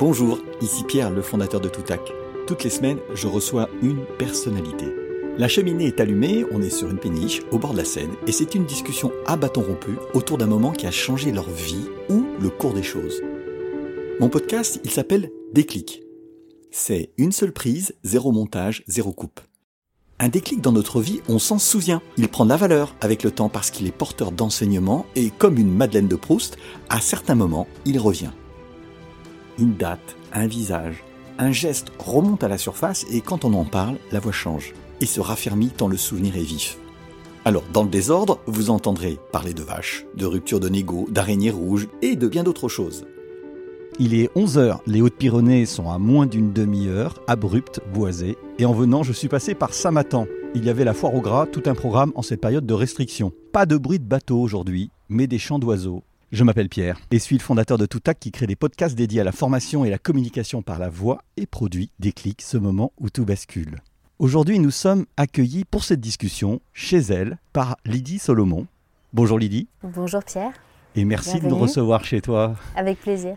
Bonjour, ici Pierre, le fondateur de Toutac. Toutes les semaines, je reçois une personnalité. La cheminée est allumée, on est sur une péniche, au bord de la Seine, et c'est une discussion à bâton rompu autour d'un moment qui a changé leur vie ou le cours des choses. Mon podcast, il s'appelle Déclic. C'est une seule prise, zéro montage, zéro coupe. Un déclic dans notre vie, on s'en souvient. Il prend de la valeur avec le temps parce qu'il est porteur d'enseignement et comme une Madeleine de Proust, à certains moments, il revient. Une date, un visage, un geste remonte à la surface et quand on en parle, la voix change et se raffermit tant le souvenir est vif. Alors, dans le désordre, vous entendrez parler de vaches, de ruptures de négo, d'araignées rouges et de bien d'autres choses. Il est 11h, les Hautes-Pyrénées sont à moins d'une demi-heure, abruptes, boisées. Et en venant, je suis passé par Samatan. Il y avait la foire au gras, tout un programme en cette période de restriction. Pas de bruit de bateau aujourd'hui, mais des chants d'oiseaux. Je m'appelle Pierre et suis le fondateur de Toutac qui crée des podcasts dédiés à la formation et la communication par la voix et produit Déclic, ce moment où tout bascule. Aujourd'hui, nous sommes accueillis pour cette discussion, chez elle, par Lydie Solomon. Bonjour Lydie. Bonjour Pierre. Et merci Bienvenue. De nous recevoir chez toi. Avec plaisir.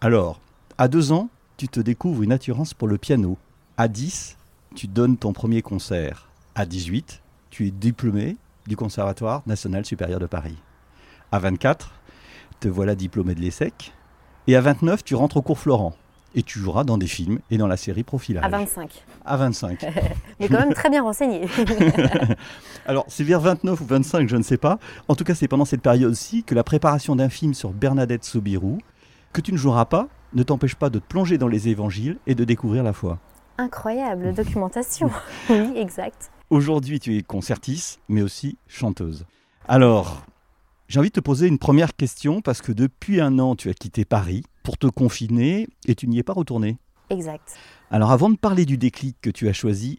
Alors, à 2 ans, tu te découvres une attirance pour le piano. À 10, tu donnes ton premier concert. À 18, tu es diplômé du Conservatoire National Supérieur de Paris. À 24, te voilà diplômé de l'ESSEC. Et à 29, tu rentres au Cours Florent. Et tu joueras dans des films et dans la série Profilage. À 25. À 25. Mais quand même très bien renseigné. Alors, c'est vers 29 ou 25, je ne sais pas. En tout cas, c'est pendant cette période-ci que la préparation d'un film sur Bernadette Soubirous, que tu ne joueras pas, ne t'empêche pas de te plonger dans les évangiles et de découvrir la foi. Incroyable, documentation. Oui, exact. Aujourd'hui, tu es concertiste, mais aussi chanteuse. Alors, j'ai envie de te poser une première question, parce que depuis 1 an, tu as quitté Paris pour te confiner et tu n'y es pas retournée. Exact. Alors, avant de parler du déclic que tu as choisi,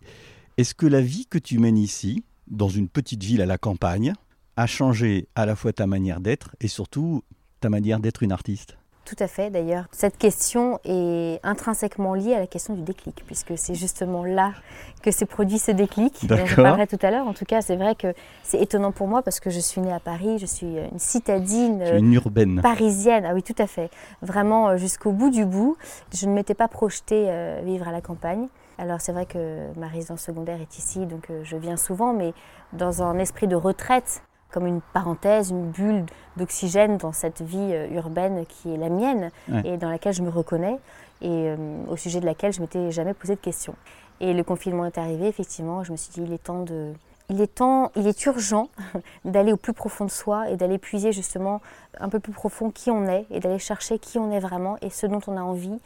est-ce que la vie que tu mènes ici, dans une petite ville à la campagne, a changé à la fois ta manière d'être et surtout ta manière d'être une artiste ? Tout à fait, d'ailleurs. Cette question est intrinsèquement liée à la question du déclic, puisque c'est justement là que s'est produit ce déclic. D'accord. Dont je parlerai tout à l'heure. En tout cas, c'est vrai que c'est étonnant pour moi parce que je suis née à Paris, je suis une citadine une urbaine. Parisienne. Ah oui, tout à fait. Vraiment, jusqu'au bout du bout, je ne m'étais pas projetée vivre à la campagne. Alors c'est vrai que ma résidence secondaire est ici, donc je viens souvent, mais dans un esprit de retraite, comme une parenthèse, une bulle d'oxygène dans cette vie urbaine qui est la mienne et dans laquelle je me reconnais et au sujet de laquelle je ne m'étais jamais posé de questions. Et le confinement est arrivé, effectivement, je me suis dit il est urgent d'aller au plus profond de soi et d'aller puiser justement un peu plus profond qui on est et d'aller chercher qui on est vraiment et ce dont on a envie.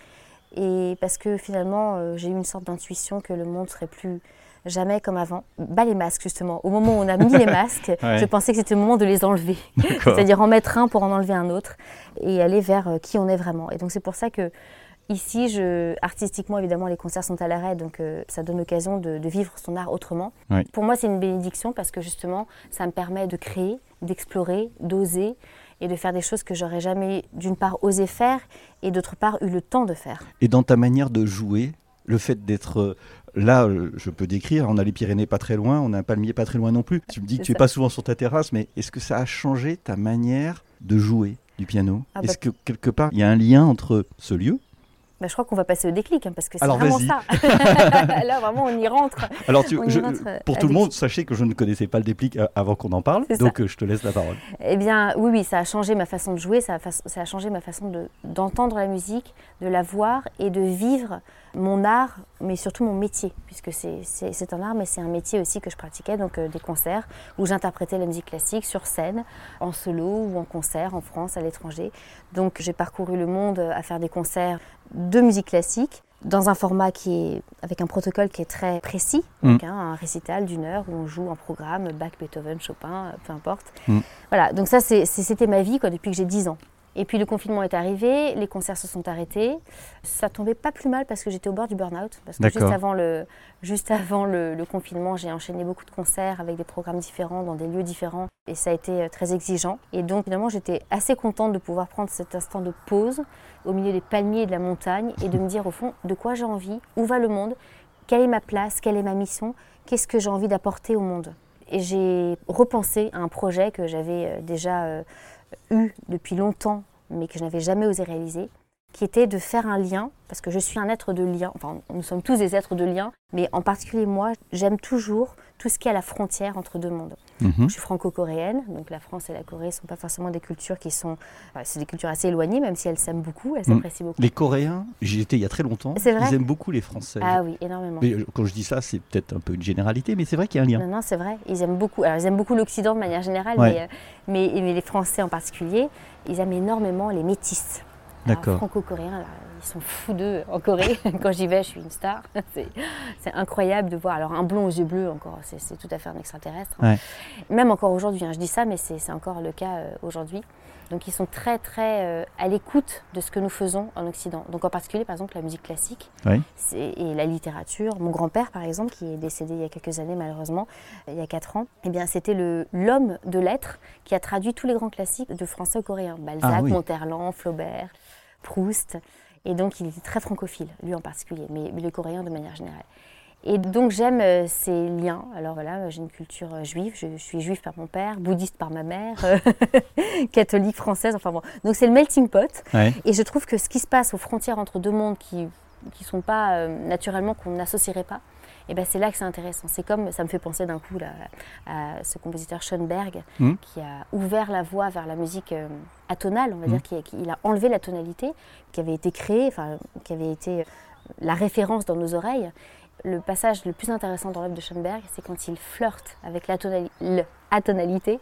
Et parce que finalement, j'ai eu une sorte d'intuition que le monde serait plus jamais comme avant. Bah les masques justement, au moment où on a mis les masques, je pensais que c'était le moment de les enlever, c'est-à-dire en mettre un pour en enlever un autre et aller vers qui on est vraiment. Et donc c'est pour ça que ici, artistiquement évidemment les concerts sont à l'arrêt, donc ça donne l'occasion de vivre son art autrement. Oui. Pour moi c'est une bénédiction parce que justement ça me permet de créer, d'explorer, d'oser et de faire des choses que j'aurais jamais d'une part osé faire et d'autre part eu le temps de faire. Et dans ta manière de jouer, le fait d'être là, je peux décrire, on a les Pyrénées pas très loin, on a un palmier pas très loin non plus. Tu me dis que tu n'es pas souvent sur ta terrasse, mais est-ce que ça a changé ta manière de jouer du piano ? Est-ce que quelque part, il y a un lien entre ce lieu ? Bah, je crois qu'on va passer au déclic, parce que c'est alors, vraiment ça. Là, vraiment, on y rentre. Alors, pour tout le monde, sachez que je ne connaissais pas le déclic avant qu'on en parle, donc je te laisse la parole. Eh bien, oui, ça a changé ma façon de jouer, ça a changé ma façon d'entendre la musique, de la voir et de vivre mon art, mais surtout mon métier, puisque c'est un art, mais c'est un métier aussi que je pratiquais, donc des concerts où j'interprétais la musique classique sur scène, en solo ou en concert, en France, à l'étranger. Donc, j'ai parcouru le monde à faire des concerts de musique classique, dans un format qui est avec un protocole qui est très précis, donc, un récital d'1 heure où on joue un programme, Bach, Beethoven, Chopin, peu importe. Voilà, donc ça c'était ma vie depuis que j'ai 10 ans. Et puis le confinement est arrivé, les concerts se sont arrêtés. Ça tombait pas plus mal parce que j'étais au bord du burn-out. Parce que juste avant le confinement, j'ai enchaîné beaucoup de concerts avec des programmes différents, dans des lieux différents. Et ça a été très exigeant. Et donc finalement, j'étais assez contente de pouvoir prendre cet instant de pause au milieu des palmiers et de la montagne et de me dire au fond de quoi j'ai envie, où va le monde, quelle est ma place, quelle est ma mission, qu'est-ce que j'ai envie d'apporter au monde. Et j'ai repensé à un projet que j'avais déjà eu depuis longtemps, mais que je n'avais jamais osé réaliser. qui était de faire un lien, parce que je suis un être de lien, enfin nous sommes tous des êtres de lien, mais en particulier moi, j'aime toujours tout ce qui est à la frontière entre deux mondes. Mmh. Je suis franco-coréenne, donc la France et la Corée ne sont pas forcément des cultures qui sont... c'est des cultures assez éloignées, même si elles s'aiment beaucoup, elles s'apprécient beaucoup. Les Coréens, j'y étais il y a très longtemps, ils aiment beaucoup les Français. Ah oui, énormément. Mais quand je dis ça, c'est peut-être un peu une généralité, mais c'est vrai qu'il y a un lien. Non, non, c'est vrai, ils aiment beaucoup. Alors ils aiment beaucoup l'Occident de manière générale, ouais. mais les Français en particulier, ils aiment énormément les métis. D'accord. Franco-coréens, là, ils sont fous d'eux en Corée. Quand j'y vais, je suis une star. C'est incroyable de voir. Alors un blond aux yeux bleus, encore, c'est tout à fait un extraterrestre. Hein. Ouais. Même encore aujourd'hui, hein, je dis ça, mais c'est encore le cas aujourd'hui. Donc ils sont très très à l'écoute de ce que nous faisons en Occident. Donc en particulier, par exemple, la musique classique et la littérature. Mon grand-père, par exemple, qui est décédé il y a quelques années malheureusement, il y a 4 ans, eh bien, c'était l'homme de lettres qui a traduit tous les grands classiques de français au coréen. Balzac, Monterland, Flaubert, Proust. Et donc il était très francophile, lui en particulier, mais le coréen de manière générale. Et donc j'aime ces liens. Alors voilà, j'ai une culture juive, je suis juive par mon père, bouddhiste par ma mère, catholique, française, enfin bon. Donc c'est le melting pot. Ouais. Et je trouve que ce qui se passe aux frontières entre deux mondes qui sont pas naturellement, qu'on n'associerait pas, et ben c'est là que c'est intéressant. C'est comme, ça me fait penser d'un coup là, à ce compositeur Schoenberg qui a ouvert la voie vers la musique atonale, on va dire, qu'il a enlevé la tonalité, qui avait été créée, enfin qui avait été la référence dans nos oreilles. Le passage le plus intéressant dans l'œuvre de Schoenberg, c'est quand il flirte avec l'atonalité,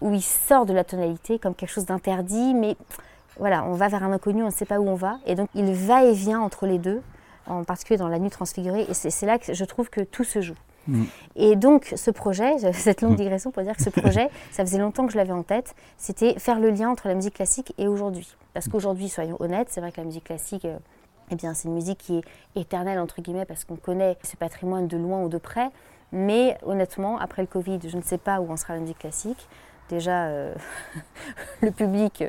où il sort de la tonalité comme quelque chose d'interdit, mais voilà, on va vers un inconnu, on ne sait pas où on va. Et donc il va et vient entre les deux, en particulier dans La Nuit Transfigurée, et c'est là que je trouve que tout se joue. Mmh. Et donc ce projet, cette longue digression pour dire que ce projet, ça faisait longtemps que je l'avais en tête, c'était faire le lien entre la musique classique et aujourd'hui. Parce qu'aujourd'hui, soyons honnêtes, c'est vrai que la musique classique... Eh bien, c'est une musique qui est éternelle, entre guillemets, parce qu'on connaît ce patrimoine de loin ou de près. Mais honnêtement, après le Covid, je ne sais pas où en sera la musique classique. Déjà, le public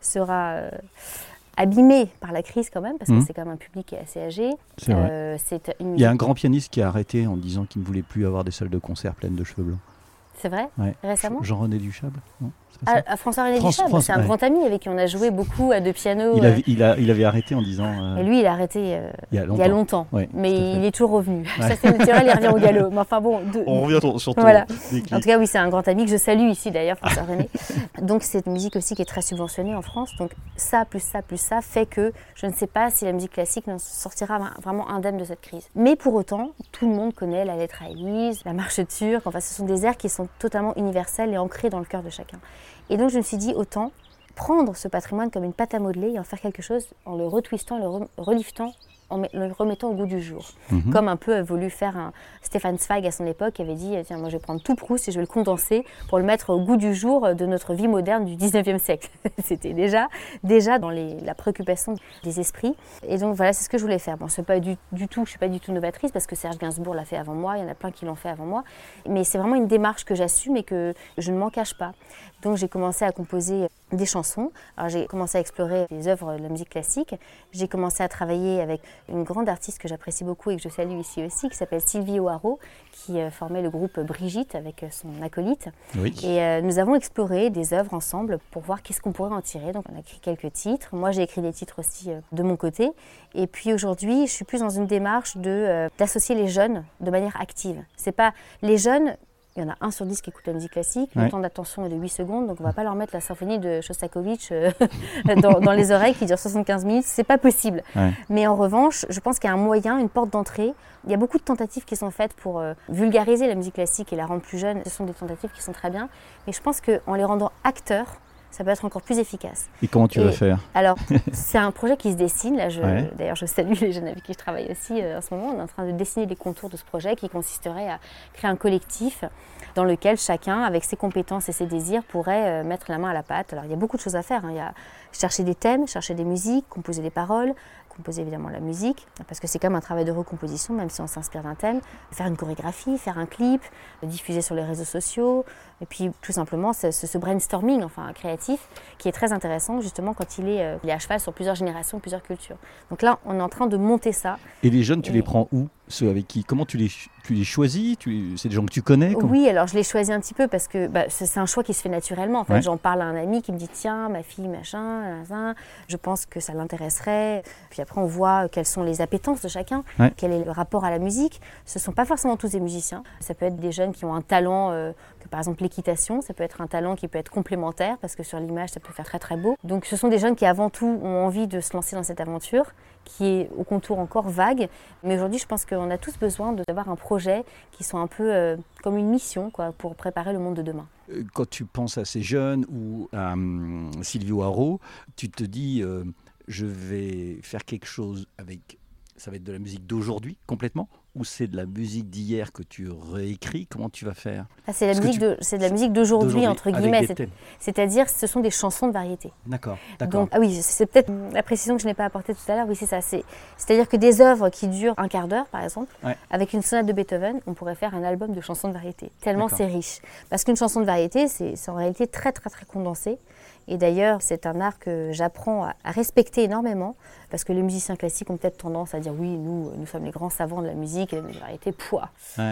sera abîmé par la crise quand même, parce que c'est quand même un public qui est assez âgé. Il y a un grand pianiste qui a arrêté en disant qu'il ne voulait plus avoir des salles de concert pleines de cheveux blancs. C'est vrai, récemment Jean-René Duchable, non? François-René Vichard, c'est un grand ami avec qui on a joué beaucoup de piano. Il avait arrêté en disant... Et lui, il a arrêté il y a longtemps. Ouais, mais il est toujours revenu. Ouais. Ça, c'est naturel, il revient au galop. Mais enfin bon... On revient sur ton... Voilà. En tout cas, oui, c'est un grand ami que je salue ici, d'ailleurs, François-René. Donc, c'est une musique aussi qui est très subventionnée en France. Donc, ça, plus ça, plus ça, fait que je ne sais pas si la musique classique sortira vraiment indemne de cette crise. Mais pour autant, tout le monde connaît la Lettre à Élise, la Marche Turque. Enfin, ce sont des airs qui sont totalement universels et ancrés dans le cœur de chacun. Et donc je me suis dit, autant prendre ce patrimoine comme une pâte à modeler et en faire quelque chose en le retwistant, le reliftant, en le remettant au goût du jour. Comme un peu a voulu faire un Stephen Zweig à son époque, qui avait dit, tiens, moi je vais prendre tout Proust et je vais le condenser pour le mettre au goût du jour de notre vie moderne du 19e siècle. C'était déjà dans la préoccupation des esprits. Et donc voilà, c'est ce que je voulais faire. Bon, c'est pas du tout, je ne suis pas du tout novatrice, parce que Serge Gainsbourg l'a fait avant moi, il y en a plein qui l'ont fait avant moi. Mais c'est vraiment une démarche que j'assume et que je ne m'en cache pas. Donc j'ai commencé à composer des chansons. Alors j'ai commencé à explorer les œuvres de la musique classique. J'ai commencé à travailler avec une grande artiste que j'apprécie beaucoup et que je salue ici aussi, qui s'appelle Sylvie Hoarau, qui formait le groupe Brigitte avec son acolyte. Oui. Et nous avons exploré des œuvres ensemble pour voir qu'est-ce qu'on pourrait en tirer. Donc on a écrit quelques titres. Moi j'ai écrit des titres aussi de mon côté. Et puis aujourd'hui, je suis plus dans une démarche d'associer les jeunes de manière active. C'est pas les jeunes... Il y en a 1 sur 10 qui écoute la musique classique, le temps d'attention est de 8 secondes, donc on ne va pas leur mettre la symphonie de Shostakovitch dans les oreilles qui dure 75 minutes, c'est pas possible. Ouais. Mais en revanche, je pense qu'il y a un moyen, une porte d'entrée. Il y a beaucoup de tentatives qui sont faites pour vulgariser la musique classique et la rendre plus jeune. Ce sont des tentatives qui sont très bien, mais je pense qu'en les rendant acteurs, ça peut être encore plus efficace. Et comment tu vas faire? Alors, c'est un projet qui se dessine. Là, d'ailleurs, je salue les jeunes avec qui je travaille aussi en ce moment. On est en train de dessiner les contours de ce projet qui consisterait à créer un collectif dans lequel chacun, avec ses compétences et ses désirs, pourrait mettre la main à la pâte. Alors, il y a beaucoup de choses à faire. Hein. Il y a chercher des thèmes, chercher des musiques, composer des paroles, composer évidemment la musique, parce que c'est quand même un travail de recomposition, même si on s'inspire d'un thème, faire une chorégraphie, faire un clip, diffuser sur les réseaux sociaux, et puis tout simplement ce brainstorming, enfin créatif, qui est très intéressant justement quand il est à cheval sur plusieurs générations, plusieurs cultures. Donc là, on est en train de monter ça. Et les jeunes, tu les prends où? Ceux avec qui? Comment tu les choisis? C'est des gens que tu connais? Oui, alors je les choisis un petit peu parce que c'est un choix qui se fait naturellement. En fait, j'en parle à un ami qui me dit « Tiens, ma fille, machin, machin, je pense que ça l'intéresserait. Puis après, on voit quelles sont les appétences de chacun, ouais. Quel est le rapport à la musique. Ce ne sont pas forcément tous des musiciens. Ça peut être des jeunes qui ont un talent, que, par exemple l'équitation, ça peut être un talent qui peut être complémentaire, parce que sur l'image, ça peut faire très très beau. Donc ce sont des jeunes qui, avant tout, ont envie de se lancer dans cette aventure, qui est au contour encore vague. Mais aujourd'hui, je pense qu'on a tous besoin d'avoir un projet qui soit un peu comme une mission, quoi, pour préparer le monde de demain. Quand tu penses à ces jeunes ou à Sylvie Hoarau, tu te dis je vais faire quelque chose avec... Ça va être de la musique d'aujourd'hui complètement, ou c'est de la musique d'hier que tu réécris? Comment tu vas faire? C'est de la musique d'aujourd'hui, entre guillemets. C'est-à-dire, ce sont des chansons de variété. D'accord. Donc, ah oui, c'est peut-être la précision que je n'ai pas apportée tout à l'heure. Oui, c'est ça. C'est-à-dire que des œuvres qui durent un quart d'heure, par exemple, ouais. Avec une sonate de Beethoven, on pourrait faire un album de chansons de variété. Tellement c'est riche. Parce qu'une chanson de variété, c'est en réalité très, très, très condensé. Et d'ailleurs, c'est un art que j'apprends à respecter énormément, parce que les musiciens classiques ont peut-être tendance à dire « oui, nous sommes les grands savants de la musique, et de la variété, pouah !»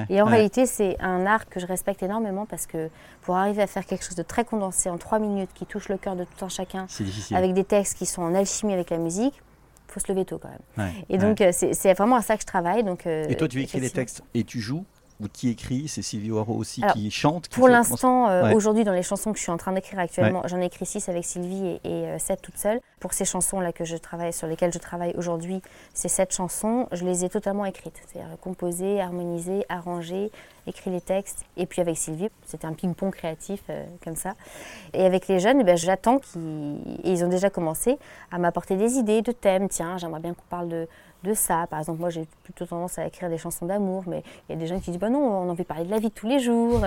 Et en réalité, c'est un art que je respecte énormément, parce que pour arriver à faire quelque chose de très condensé en 3 minutes, qui touche le cœur de tout un chacun, avec des textes qui sont en alchimie avec la musique, il faut se lever tôt quand même. Ouais. Et donc, c'est vraiment à ça que je travaille. Donc, et toi, tu écris les textes et tu joues? Ou qui écrit, c'est Sylvie Hoarau aussi. Alors, qui chante. Pour l'instant, aujourd'hui, dans les chansons que je suis en train d'écrire actuellement, j'en ai écrit 6 avec Sylvie et 7 toute seule. Pour ces chansons-là sur lesquelles je travaille aujourd'hui, ces 7 chansons, je les ai totalement écrites. C'est-à-dire composées, harmonisées, arrangées, écrit les textes. Et puis avec Sylvie, c'était un ping-pong créatif comme ça. Et avec les jeunes, j'attends et ils ont déjà commencé à m'apporter des idées, de thèmes. Tiens, j'aimerais bien qu'on parle de ça. Par exemple, moi, j'ai plutôt tendance à écrire des chansons d'amour, mais il y a des gens qui disent « bah non, on a envie de parler de la vie de tous les jours ».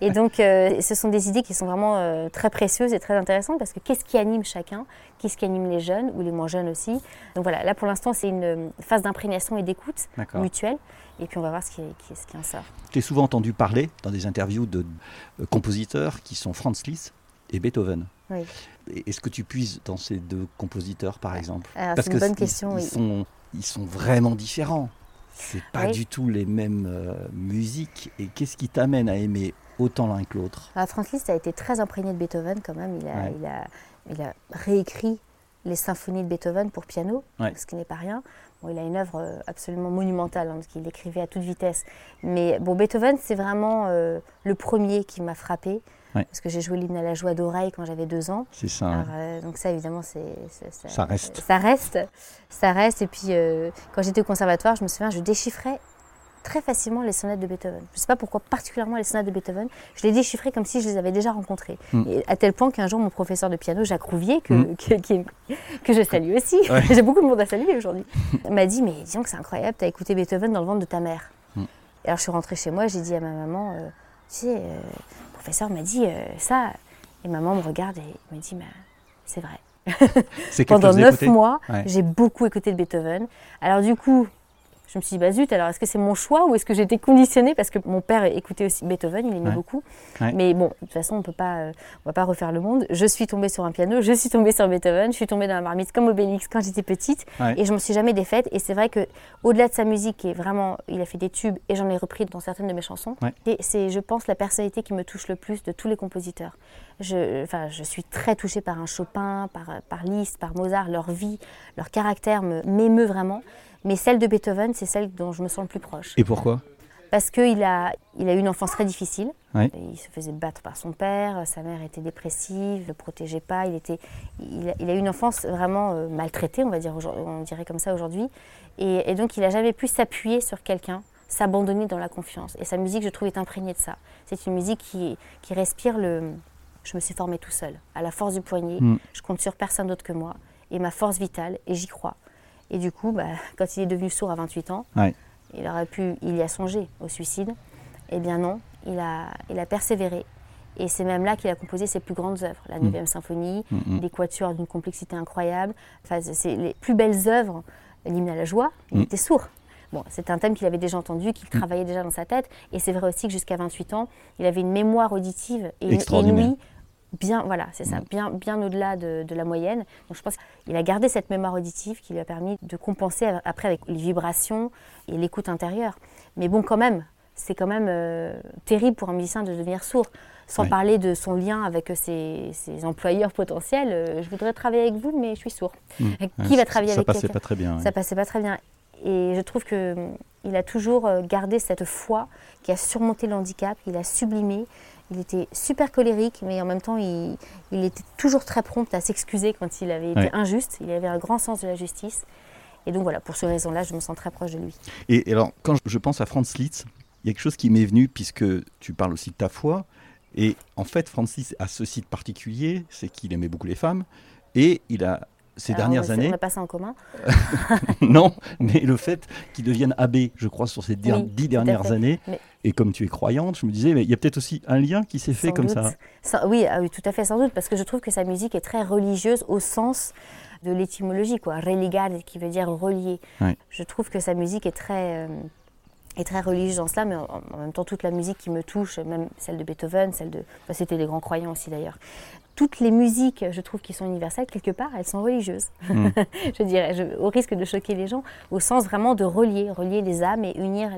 Et donc, ce sont des idées qui sont vraiment très précieuses et très intéressantes, parce que qu'est-ce qui anime chacun? Qu'est-ce qui anime les jeunes, ou les moins jeunes aussi? Donc voilà, là, pour l'instant, c'est une phase d'imprégnation et d'écoute mutuelle. Et puis, on va voir ce qui en sort. Je t'ai souvent entendu parler dans des interviews de compositeurs qui sont Franz Liszt et Beethoven. Oui. Est-ce que tu puises dans ces 2 compositeurs, par exemple? Alors, parce que c'est une bonne question. Ils sont vraiment différents. C'est pas du tout les mêmes musiques. Et qu'est-ce qui t'amène à aimer autant l'un que l'autre? Franz Liszt a été très imprégné de Beethoven quand même. Il a réécrit les symphonies de Beethoven pour piano, ce qui n'est pas rien. Bon, il a une œuvre absolument monumentale, parce qu'il écrivait à toute vitesse. Mais bon, Beethoven, c'est vraiment le premier qui m'a frappée. Ouais. Parce que j'ai joué l'hymne à la joie d'oreille quand j'avais 2 ans. C'est ça. Alors, donc ça, évidemment, ça reste. Ça reste. Et puis, quand j'étais au conservatoire, je me souviens, je déchiffrais très facilement les sonates de Beethoven. Je ne sais pas pourquoi, particulièrement les sonates de Beethoven, je les déchiffrais comme si je les avais déjà rencontrées. Et à tel point qu'un jour, mon professeur de piano, Jacques Rouvier, que je salue aussi, j'ai beaucoup de monde à saluer aujourd'hui, m'a dit « mais disons que c'est incroyable, tu as écouté Beethoven dans le ventre de ta mère. » Alors je suis rentrée chez moi, j'ai dit à ma maman « tu sais, le professeur m'a dit ça ». Et maman me regarde et me dit « mais c'est vrai ». Pendant 9 mois, j'ai beaucoup écouté de Beethoven. Alors du coup, je me suis dit, bah zut, alors est-ce que c'est mon choix ou est-ce que j'ai été conditionnée? Parce que mon père écoutait aussi Beethoven, il aimait beaucoup. Ouais. Mais bon, de toute façon, on va pas refaire le monde. Je suis tombée sur un piano, je suis tombée sur Beethoven, je suis tombée dans la marmite comme Obélix quand j'étais petite. Ouais. Et je m'en suis jamais défaite. Et c'est vrai qu'au-delà de sa musique, qui est vraiment, il a fait des tubes et j'en ai repris dans certaines de mes chansons. Ouais. C'est, je pense, la personnalité qui me touche le plus de tous les compositeurs. Je suis très touchée par un Chopin, par Liszt, par Mozart. Leur vie, leur caractère m'émeut vraiment. Mais celle de Beethoven, c'est celle dont je me sens le plus proche. Et pourquoi? Parce qu'il a eu une enfance très difficile. Oui. Il se faisait battre par son père, sa mère était dépressive, ne le protégeait pas. Il a eu une enfance vraiment maltraitée, on dirait comme ça aujourd'hui. Et donc, il n'a jamais pu s'appuyer sur quelqu'un, s'abandonner dans la confiance. Et sa musique, je trouve, est imprégnée de ça. C'est une musique qui respire le « je me suis formée tout seul, à la force du poignet, je compte sur personne d'autre que moi, et ma force vitale, et j'y crois ». Et du coup, quand il est devenu sourd à 28 ans, il y a songé au suicide. Eh bien non, il a persévéré. Et c'est même là qu'il a composé ses plus grandes œuvres. La 9e symphonie, des quatuors d'une complexité incroyable. Enfin, c'est les plus belles œuvres. L'hymne à la joie, il était sourd. Bon, c'est un thème qu'il avait déjà entendu, qu'il travaillait déjà dans sa tête. Et c'est vrai aussi que jusqu'à 28 ans, il avait une mémoire auditive et inouïe. Bien, voilà, c'est ça, bien au-delà de la moyenne. Donc je pense qu'il a gardé cette mémoire auditive qui lui a permis de compenser après avec les vibrations et l'écoute intérieure. Mais bon, quand même, c'est quand même terrible pour un musicien de devenir sourd. sans parler de son lien avec ses employeurs potentiels. Je voudrais travailler avec vous, mais je suis sourd. Qui va travailler avec quelqu'un ? Ça passait pas très bien. Ça passait pas très bien. Et je trouve qu'il a toujours gardé cette foi qui a surmonté le handicap, il a sublimé. Il était super colérique, mais en même temps, il était toujours très prompt à s'excuser quand il avait été injuste. Il avait un grand sens de la justice. Et donc voilà, pour ces raisons-là, je me sens très proche de lui. Et alors, quand je pense à Franz Liszt, il y a quelque chose qui m'est venu, puisque tu parles aussi de ta foi. Et en fait, Franz Liszt a ce site particulier, c'est qu'il aimait beaucoup les femmes. Et il a, ces dernières années... On n'a pas ça en commun. Non, mais le fait qu'il devienne abbé, je crois, sur ces 10 dernières années... Mais... Et comme tu es croyante, je me disais, mais il y a peut-être aussi un lien qui s'est fait comme ça. Oui, tout à fait, sans doute, parce que je trouve que sa musique est très religieuse au sens de l'étymologie, quoi. Religare, qui veut dire relier. Oui. Je trouve que sa musique est très religieuse dans cela, mais en même temps, toute la musique qui me touche, même celle de Beethoven, celle de... Enfin, c'était des grands croyants aussi, d'ailleurs. Toutes les musiques, je trouve, qui sont universelles, quelque part, elles sont religieuses. Je dirais, au risque de choquer les gens, au sens vraiment de relier les âmes et unir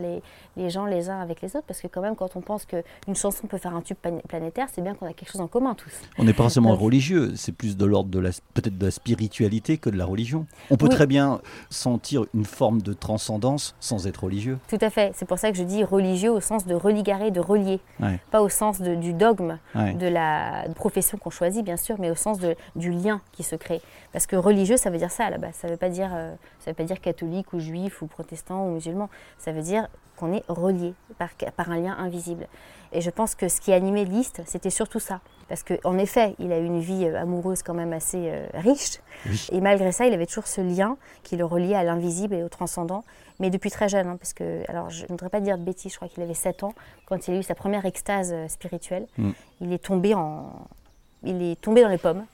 les gens les uns avec les autres. Parce que quand même, quand on pense qu'une chanson peut faire un tube planétaire, c'est bien qu'on a quelque chose en commun tous. On n'est pas forcément religieux, c'est plus de l'ordre de peut-être de la spiritualité que de la religion. On peut très bien sentir une forme de transcendance sans être religieux. Tout à fait, c'est pour ça que je dis religieux au sens de religarer, de relier. Ouais. Pas au sens du dogme, de la profession qu'on choisit. Bien sûr, mais au sens du lien qui se crée. Parce que religieux, ça veut dire ça à la base. Ça ne veut pas dire catholique ou juif ou protestant ou musulman. Ça veut dire qu'on est relié par un lien invisible. Et je pense que ce qui animait Liszt, c'était surtout ça. Parce qu'en effet, il a eu une vie amoureuse quand même assez riche. Oui. Et malgré ça, il avait toujours ce lien qui le reliait à l'invisible et au transcendant. Mais depuis très jeune, parce que, alors je ne voudrais pas dire de bêtises, je crois qu'il avait 7 ans, quand il a eu sa première extase spirituelle, il est tombé dans les pommes,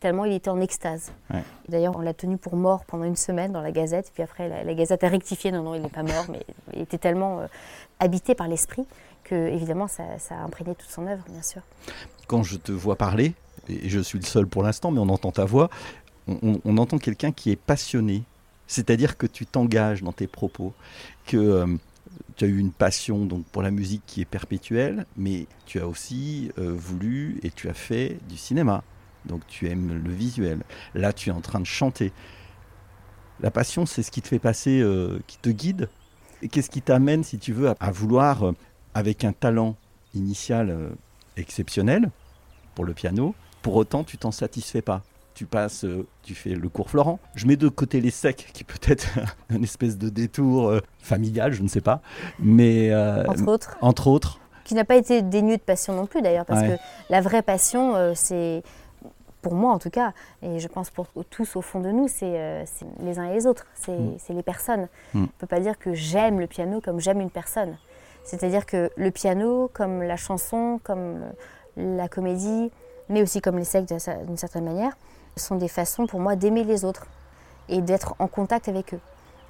tellement il était en extase. Ouais. D'ailleurs, on l'a tenu pour mort pendant une semaine dans la Gazette, puis après la Gazette a rectifié, non, il n'est pas mort, mais il était tellement habité par l'esprit que, évidemment, ça a imprégné toute son œuvre, bien sûr. Quand je te vois parler, et je suis le seul pour l'instant, mais on entend ta voix, on entend quelqu'un qui est passionné, c'est-à-dire que tu t'engages dans tes propos, que... tu as eu une passion donc, pour la musique qui est perpétuelle, mais tu as aussi voulu et tu as fait du cinéma. Donc tu aimes le visuel. Là, tu es en train de chanter. La passion, c'est ce qui te fait passer, qui te guide. Et qu'est-ce qui t'amène, si tu veux, à vouloir, avec un talent initial exceptionnel pour le piano, pour autant, tu t'en satisfais pas. Tu fais le cours Florent. Je mets de côté les secs, qui peut être une espèce de détour familial, je ne sais pas. Mais, entre autres. Qui n'a pas été dénué de passion non plus d'ailleurs, parce que la vraie passion, c'est, pour moi en tout cas, et je pense pour tous au fond de nous, c'est les uns et les autres, c'est les personnes. On ne peut pas dire que j'aime le piano comme j'aime une personne. C'est-à-dire que le piano, comme la chanson, comme la comédie, mais aussi comme les secs d'une certaine manière, sont des façons pour moi d'aimer les autres et d'être en contact avec eux.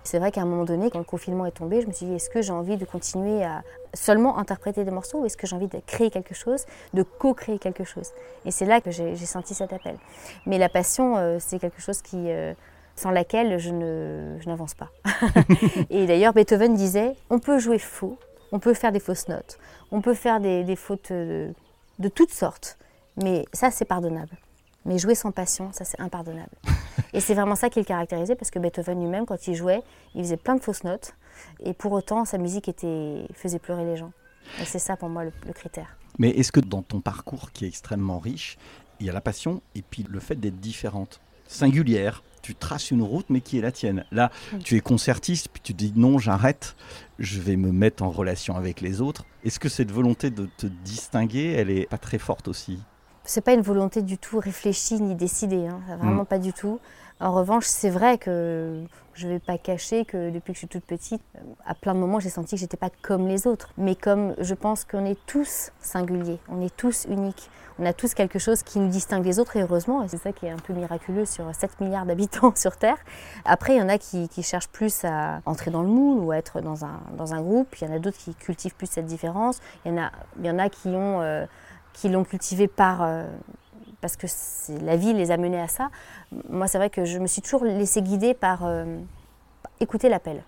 C'est vrai qu'à un moment donné, quand le confinement est tombé, je me suis dit, est-ce que j'ai envie de continuer à seulement interpréter des morceaux ou est-ce que j'ai envie de créer quelque chose, de co-créer quelque chose ? Et c'est là que j'ai senti cet appel. Mais la passion, c'est quelque chose qui, sans laquelle je n'avance pas. Et d'ailleurs, Beethoven disait, on peut jouer faux, on peut faire des fausses notes, on peut faire des fautes de toutes sortes, mais ça, c'est pardonnable. Mais jouer sans passion, ça c'est impardonnable. Et c'est vraiment ça qui le caractérisait, parce que Beethoven lui-même, quand il jouait, il faisait plein de fausses notes. Et pour autant, sa musique faisait pleurer les gens. Et c'est ça pour moi le critère. Mais est-ce que dans ton parcours qui est extrêmement riche, il y a la passion et puis le fait d'être différente, singulière, tu traces une route mais qui est la tienne. Là, tu es concertiste, puis tu te dis non, j'arrête, je vais me mettre en relation avec les autres. Est-ce que cette volonté de te distinguer, elle n'est pas très forte aussi ? C'est pas une volonté du tout réfléchie ni décidée, vraiment pas du tout. En revanche, c'est vrai que je vais pas cacher que depuis que je suis toute petite, à plein de moments, j'ai senti que j'étais pas comme les autres, mais comme je pense qu'on est tous singuliers, on est tous uniques, on a tous quelque chose qui nous distingue des autres et heureusement, et c'est ça qui est un peu miraculeux sur 7 milliards d'habitants sur Terre. Après, il y en a qui cherchent plus à entrer dans le moule ou à être dans un groupe, il y en a d'autres qui cultivent plus cette différence, il y en a qui l'ont cultivé parce que la vie les a menés à ça. Moi, c'est vrai que je me suis toujours laissée guider par écouter l'appel.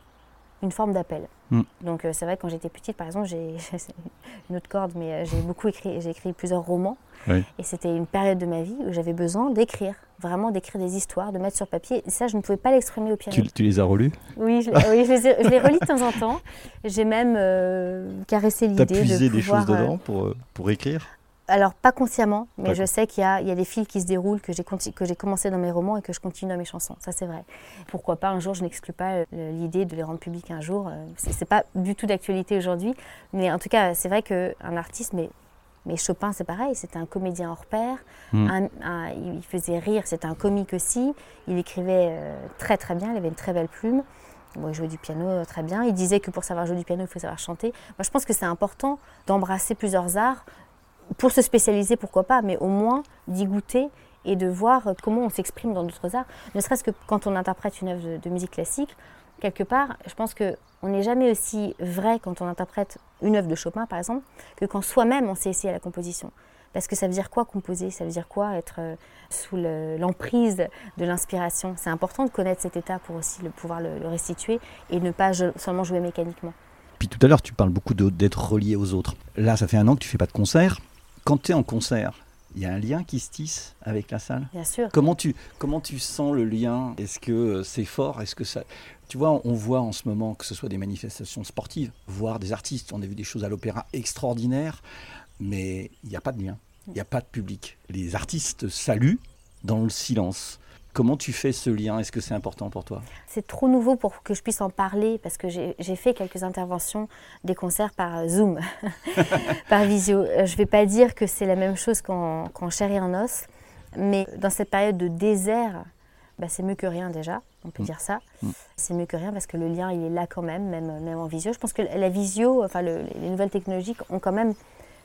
une forme d'appel. Donc c'est vrai que quand j'étais petite, par exemple, j'ai une autre corde, mais j'ai beaucoup écrit, j'ai écrit plusieurs romans. Oui. Et c'était une période de ma vie où j'avais besoin d'écrire, vraiment d'écrire des histoires, de mettre sur papier. Et ça, je ne pouvais pas l'exprimer au piano. Tu les as relus? Oui, je les relis de temps en temps. J'ai même caressé l'idée de pouvoir... T'as puisé des choses dedans pour écrire? Alors, pas consciemment, mais d'accord, je sais qu'il y a des fils qui se déroulent, que j'ai commencé dans mes romans et que je continue dans mes chansons. Ça, c'est vrai. Pourquoi pas, un jour, je n'exclus pas l'idée de les rendre publics un jour. C'est pas du tout d'actualité aujourd'hui, mais en tout cas, c'est vrai qu'un artiste... Mais Chopin, c'est pareil, c'était un comédien hors pair, il faisait rire, c'était un comique aussi, il écrivait très très bien, il avait une très belle plume, bon, il jouait du piano très bien, il disait que pour savoir jouer du piano, il faut savoir chanter. Moi, je pense que c'est important d'embrasser plusieurs arts, pour se spécialiser, pourquoi pas, mais au moins d'y goûter et de voir comment on s'exprime dans d'autres arts. Ne serait-ce que quand on interprète une œuvre de musique classique, quelque part, je pense qu'on n'est jamais aussi vrai quand on interprète une œuvre de Chopin, par exemple, que quand soi-même on s'est essayé à la composition. Parce que ça veut dire quoi composer? Ça veut dire quoi être sous l'emprise de l'inspiration? C'est important de connaître cet état pour aussi pouvoir le restituer et ne pas seulement jouer mécaniquement. Puis tout à l'heure, tu parles beaucoup d'être relié aux autres. Là, ça fait 1 an que tu ne fais pas de concert. Quand tu es en concert, il y a un lien qui se tisse avec la salle? Bien sûr. Comment tu sens le lien? Est-ce que c'est fort? Est-ce que ça... Tu vois, on voit en ce moment, que ce soit des manifestations sportives, voire des artistes, on a vu des choses à l'opéra extraordinaires, mais il n'y a pas de lien, il n'y a pas de public. Les artistes saluent dans le silence. Comment tu fais ce lien? Est-ce que c'est important pour toi? C'est trop nouveau pour que je puisse en parler, parce que j'ai fait quelques interventions des concerts par Zoom, par visio. Je ne vais pas dire que c'est la même chose qu'en chair et en os, mais dans cette période de désert, bah, c'est mieux que rien déjà, on peut dire ça. C'est mieux que rien parce que le lien, il est là quand même en visio. Je pense que la visio, enfin les nouvelles technologies ont quand même,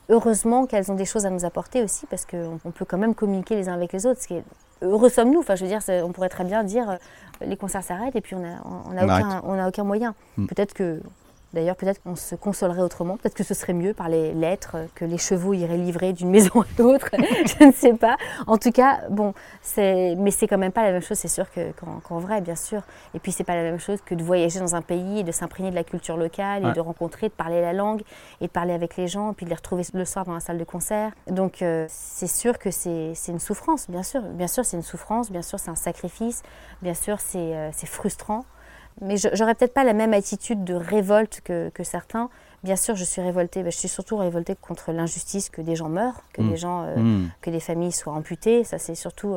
heureusement qu'elles ont des choses à nous apporter aussi, parce qu'on peut quand même communiquer les uns avec les autres. Ce qui est, heureux sommes-nous, enfin je veux dire, on pourrait très bien dire les concerts s'arrêtent et puis on n'a aucun moyen. Peut-être que... D'ailleurs, peut-être qu'on se consolerait autrement, peut-être que ce serait mieux par les lettres, que les chevaux iraient livrer d'une maison à l'autre, je ne sais pas. En tout cas, bon, mais c'est quand même pas la même chose, c'est sûr, qu'en vrai, bien sûr. Et puis, c'est pas la même chose que de voyager dans un pays et de s'imprégner de la culture locale et de rencontrer, de parler la langue et de parler avec les gens, puis de les retrouver le soir dans la salle de concert. Donc, c'est sûr que c'est une souffrance, bien sûr. Bien sûr, c'est une souffrance, bien sûr, c'est un sacrifice, bien sûr, c'est frustrant. Mais j'aurais peut-être pas la même attitude de révolte que certains. Bien sûr, je suis révoltée. Je suis surtout révoltée contre l'injustice que des gens meurent, que des familles soient amputées. Ça, c'est surtout.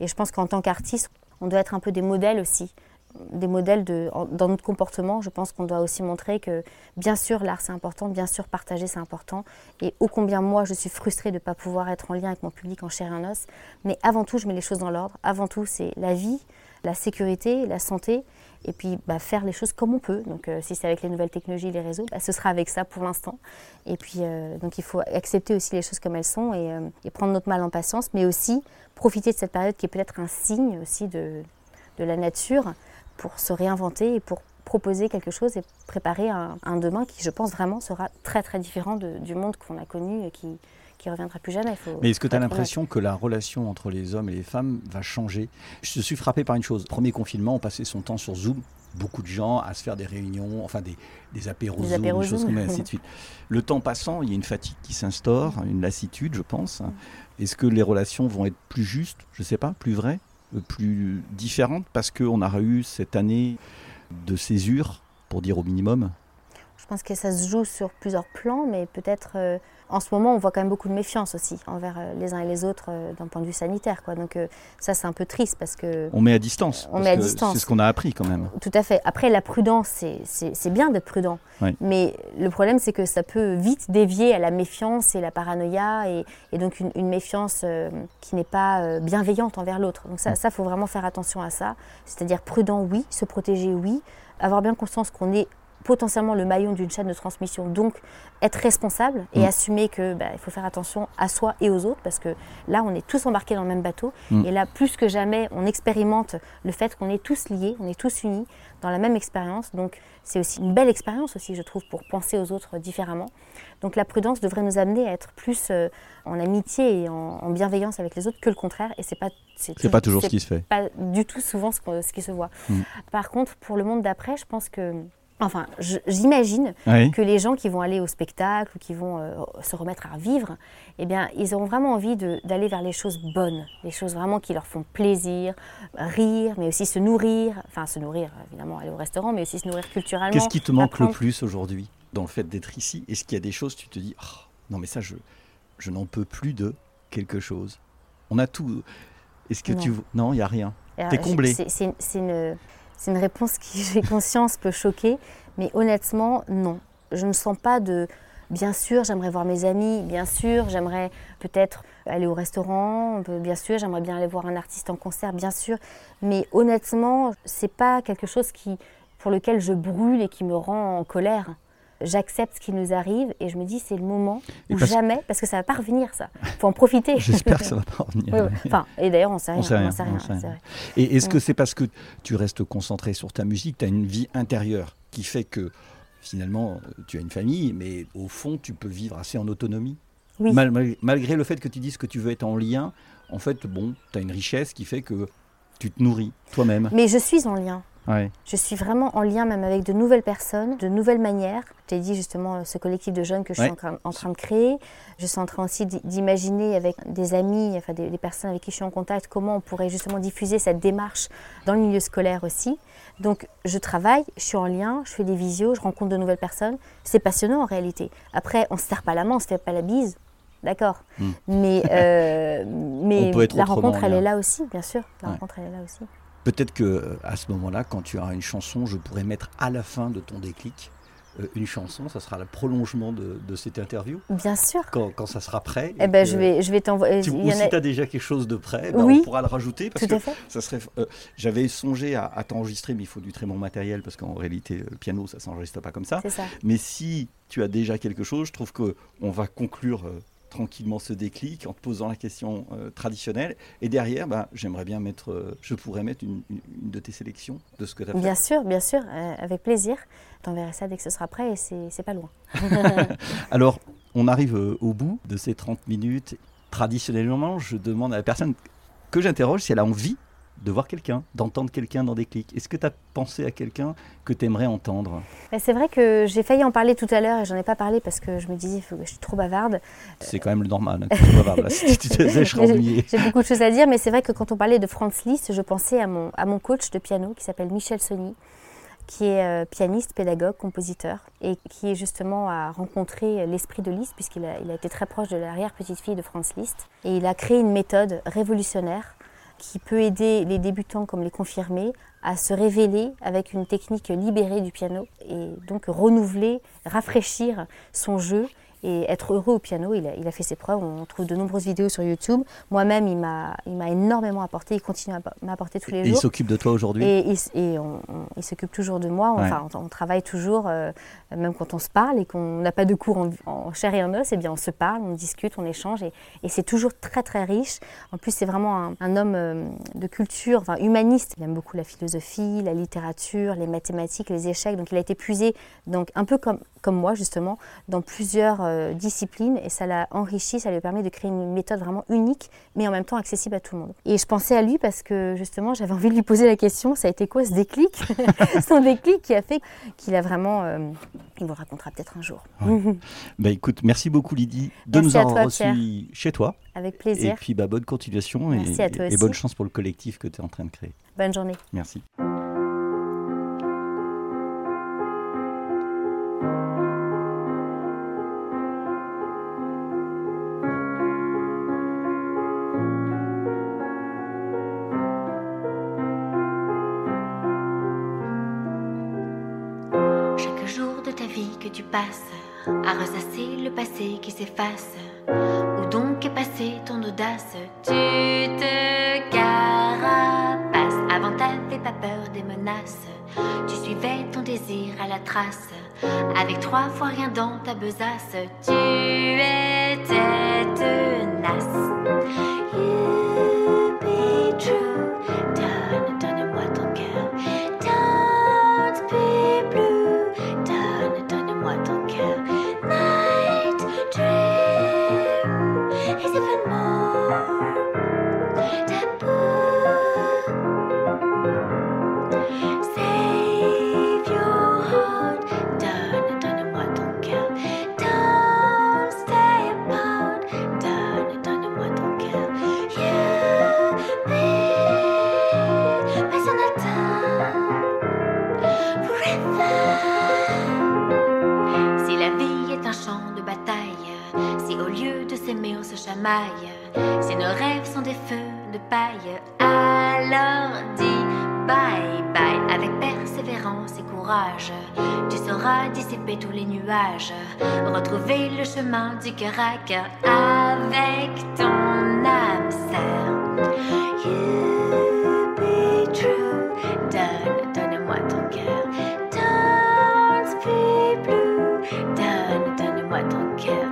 Et je pense qu'en tant qu'artiste, on doit être un peu des modèles aussi, des modèles dans notre comportement. Je pense qu'on doit aussi montrer que, bien sûr, l'art c'est important, bien sûr, partager c'est important. Et ô combien moi, je suis frustrée de ne pas pouvoir être en lien avec mon public en chair et en os. Mais avant tout, je mets les choses dans l'ordre. Avant tout, c'est la vie, la sécurité, la santé. Et puis faire les choses comme on peut. Donc si c'est avec les nouvelles technologies, les réseaux, ce sera avec ça pour l'instant. Et puis donc il faut accepter aussi les choses comme elles sont et prendre notre mal en patience, mais aussi profiter de cette période qui est peut-être un signe aussi de la nature pour se réinventer et pour proposer quelque chose et préparer un demain qui, je pense vraiment, sera très très différent du monde qu'on a connu et qui ne reviendra plus jamais. Mais est-ce que tu as l'impression que la relation entre les hommes et les femmes va changer? Je suis frappé par une chose. Premier confinement, on passait son temps sur Zoom. Beaucoup de gens à se faire des réunions, enfin des apéros Zoom, des choses comme ça, ainsi de suite. Le temps passant, il y a une fatigue qui s'instaure, une lassitude, je pense. Est-ce que les relations vont être plus justes, je ne sais pas, plus vraies, plus différentes, parce qu'on a eu cette année de césure, pour dire au minimum? Je pense que ça se joue sur plusieurs plans, mais peut-être... En ce moment, on voit quand même beaucoup de méfiance aussi envers les uns et les autres d'un point de vue sanitaire, quoi. Donc ça, c'est un peu triste parce que... On met à distance. C'est ce qu'on a appris quand même. Tout à fait. Après, la prudence, c'est bien d'être prudent. Oui. Mais le problème, c'est que ça peut vite dévier à la méfiance et la paranoïa et donc une méfiance qui n'est pas bienveillante envers l'autre. Donc ça, il faut vraiment faire attention à ça. C'est-à-dire prudent, oui. Se protéger, oui. Avoir bien conscience qu'on est... potentiellement le maillon d'une chaîne de transmission, donc être responsable et assumer que il faut faire attention à soi et aux autres parce que là on est tous embarqués dans le même bateau et là plus que jamais on expérimente le fait qu'on est tous liés, on est tous unis dans la même expérience, donc c'est aussi une belle expérience aussi je trouve pour penser aux autres différemment. Donc la prudence devrait nous amener à être plus en amitié et en bienveillance avec les autres que le contraire et c'est pas toujours ce qui se fait. Pas du tout souvent ce qui se voit. Par contre pour le monde d'après je pense que Enfin, j'imagine oui. que les gens qui vont aller au spectacle ou qui vont se remettre à vivre, eh bien, ils auront vraiment envie d'aller vers les choses bonnes, les choses vraiment qui leur font plaisir, rire, mais aussi se nourrir. Enfin, se nourrir, évidemment, aller au restaurant, mais aussi se nourrir culturellement. Qu'est-ce qui te manque le plus aujourd'hui dans le fait d'être ici? Est-ce qu'il y a des choses, tu te dis, oh, non mais ça, je n'en peux plus de quelque chose? On a tout. Est-ce que tu... Non, il n'y a rien. T'es comblé. C'est une réponse qui, j'ai conscience, peut choquer, mais honnêtement, non. Je ne sens pas de... Bien sûr, j'aimerais voir mes amis, bien sûr, j'aimerais peut-être aller au restaurant, bien sûr, j'aimerais bien aller voir un artiste en concert, bien sûr. Mais honnêtement, ce n'est pas quelque chose pour lequel je brûle et qui me rend en colère. J'accepte ce qui nous arrive et je me dis c'est le moment ou jamais, parce que ça ne va pas revenir, ça. Il faut en profiter. J'espère que ça ne va pas revenir. Oui, oui. Enfin, et d'ailleurs, on ne sait rien. Et est-ce que c'est parce que tu restes concentré sur ta musique, tu as une vie intérieure qui fait que finalement, tu as une famille, mais au fond, tu peux vivre assez en autonomie? Oui. Malgré le fait que tu dises que tu veux être en lien, en fait, bon, tu as une richesse qui fait que tu te nourris toi-même. Mais je suis en lien. Ouais. Je suis vraiment en lien même avec de nouvelles personnes, de nouvelles manières. Je t'ai dit justement ce collectif de jeunes que je suis en train de créer. Je suis en train aussi d'imaginer avec des amis, enfin des personnes avec qui je suis en contact, comment on pourrait justement diffuser cette démarche dans le milieu scolaire aussi. Donc je travaille, je suis en lien, je fais des visios, je rencontre de nouvelles personnes. C'est passionnant en réalité. Après, on ne se serre pas la main, on ne se fait pas la bise, d'accord. Mais la rencontre, elle est là aussi, bien sûr. La rencontre, elle est là aussi. Peut-être qu'à ce moment-là, quand tu auras une chanson, je pourrais mettre à la fin de ton déclic une chanson. Ça sera le prolongement de cette interview. Bien sûr. Quand ça sera prêt. Eh ben, je vais t'envoyer. Ou si tu as déjà quelque chose de prêt, ben on pourra le rajouter. Parce que ça serait, j'avais songé à t'enregistrer, mais il faut du très bon matériel parce qu'en réalité, le piano, ça ne s'enregistre pas comme ça. C'est ça. Mais si tu as déjà quelque chose, je trouve qu'on va conclure... tranquillement ce déclic en te posant la question traditionnelle. Et derrière, j'aimerais bien mettre, je pourrais mettre une de tes sélections de ce que tu as fait. Bien sûr, avec plaisir. T'enverrai ça dès que ce sera prêt et c'est pas loin. Alors, on arrive au bout de ces 30 minutes. Traditionnellement, je demande à la personne que j'interroge si elle a envie de voir quelqu'un, d'entendre quelqu'un dans Déclic. Est-ce que tu as pensé à quelqu'un que tu aimerais entendre? C'est vrai que j'ai failli en parler tout à l'heure et je n'en ai pas parlé parce que je me disais que je suis trop bavarde. C'est quand même le normal, hein, que tu sois bavarde. Là, si tu te faisais, je serais ennuyée. J'ai beaucoup de choses à dire, mais c'est vrai que quand on parlait de Franz Liszt, je pensais à mon coach de piano qui s'appelle Michel Sonny, qui est pianiste, pédagogue, compositeur et qui justement a rencontré l'esprit de Liszt puisqu'il a été très proche de l'arrière-petite-fille de Franz Liszt. Et il a créé une méthode révolutionnaire qui peut aider les débutants comme les confirmés à se révéler avec une technique libérée du piano et donc renouveler, rafraîchir son jeu et être heureux au piano. Il a fait ses preuves, on trouve de nombreuses vidéos sur YouTube. Moi-même, il m'a énormément apporté, il continue à m'apporter tous les jours. Il s'occupe de toi aujourd'hui? Il s'occupe toujours de moi, enfin, on travaille toujours, même quand on se parle et qu'on n'a pas de cours en chair et en os, eh bien on se parle, on discute, on échange et c'est toujours très très riche. En plus, c'est vraiment un homme de culture, enfin humaniste. Il aime beaucoup la philosophie, la littérature, les mathématiques, les échecs, donc il a été puisé, donc, un peu comme moi justement, dans plusieurs discipline et ça l'a enrichi, ça lui permet de créer une méthode vraiment unique mais en même temps accessible à tout le monde. Et je pensais à lui parce que justement j'avais envie de lui poser la question, ça a été quoi ce déclic? Son déclic qui a fait qu'il a vraiment... il vous le racontera peut-être un jour. Ouais. Écoute, merci beaucoup Lydie de nous avoir reçus chez toi. Avec plaisir. Et puis bonne continuation et bonne chance pour le collectif que tu es en train de créer. Bonne journée. Merci. Passe à ressasser le passé qui s'efface. Où donc est passée ton audace? Tu te carapaces. Avant t'avais pas peur des menaces. Tu suivais ton désir à la trace. Avec 3 fois rien dans ta besace. Tu étais tenace. You be true. Donne-moi ton cœur. Don't be blue. Donne-moi ton cœur. Night dream is even more taboo. Save your heart. chamaille. Si nos rêves sont des feux de paille, alors dis bye bye avec persévérance et courage. Tu sauras dissiper tous les nuages, retrouver le chemin du cœur à cœur avec ton âme sœur. You be true, donne-moi ton cœur. Don't be blue, donne-moi ton cœur.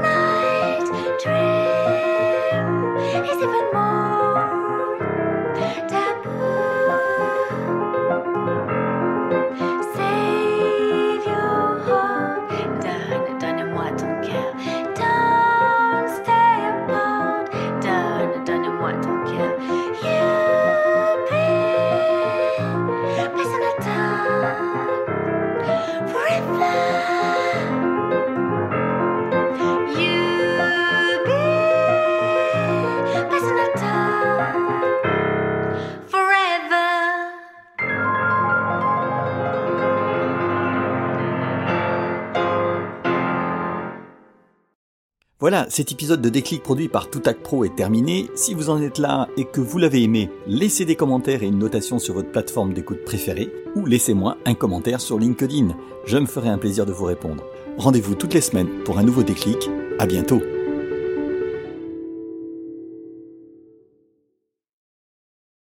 Night dream is even more. Voilà, cet épisode de Déclic produit par Toutac Pro est terminé. Si vous en êtes là et que vous l'avez aimé, laissez des commentaires et une notation sur votre plateforme d'écoute préférée ou laissez-moi un commentaire sur LinkedIn. Je me ferai un plaisir de vous répondre. Rendez-vous toutes les semaines pour un nouveau Déclic. À bientôt.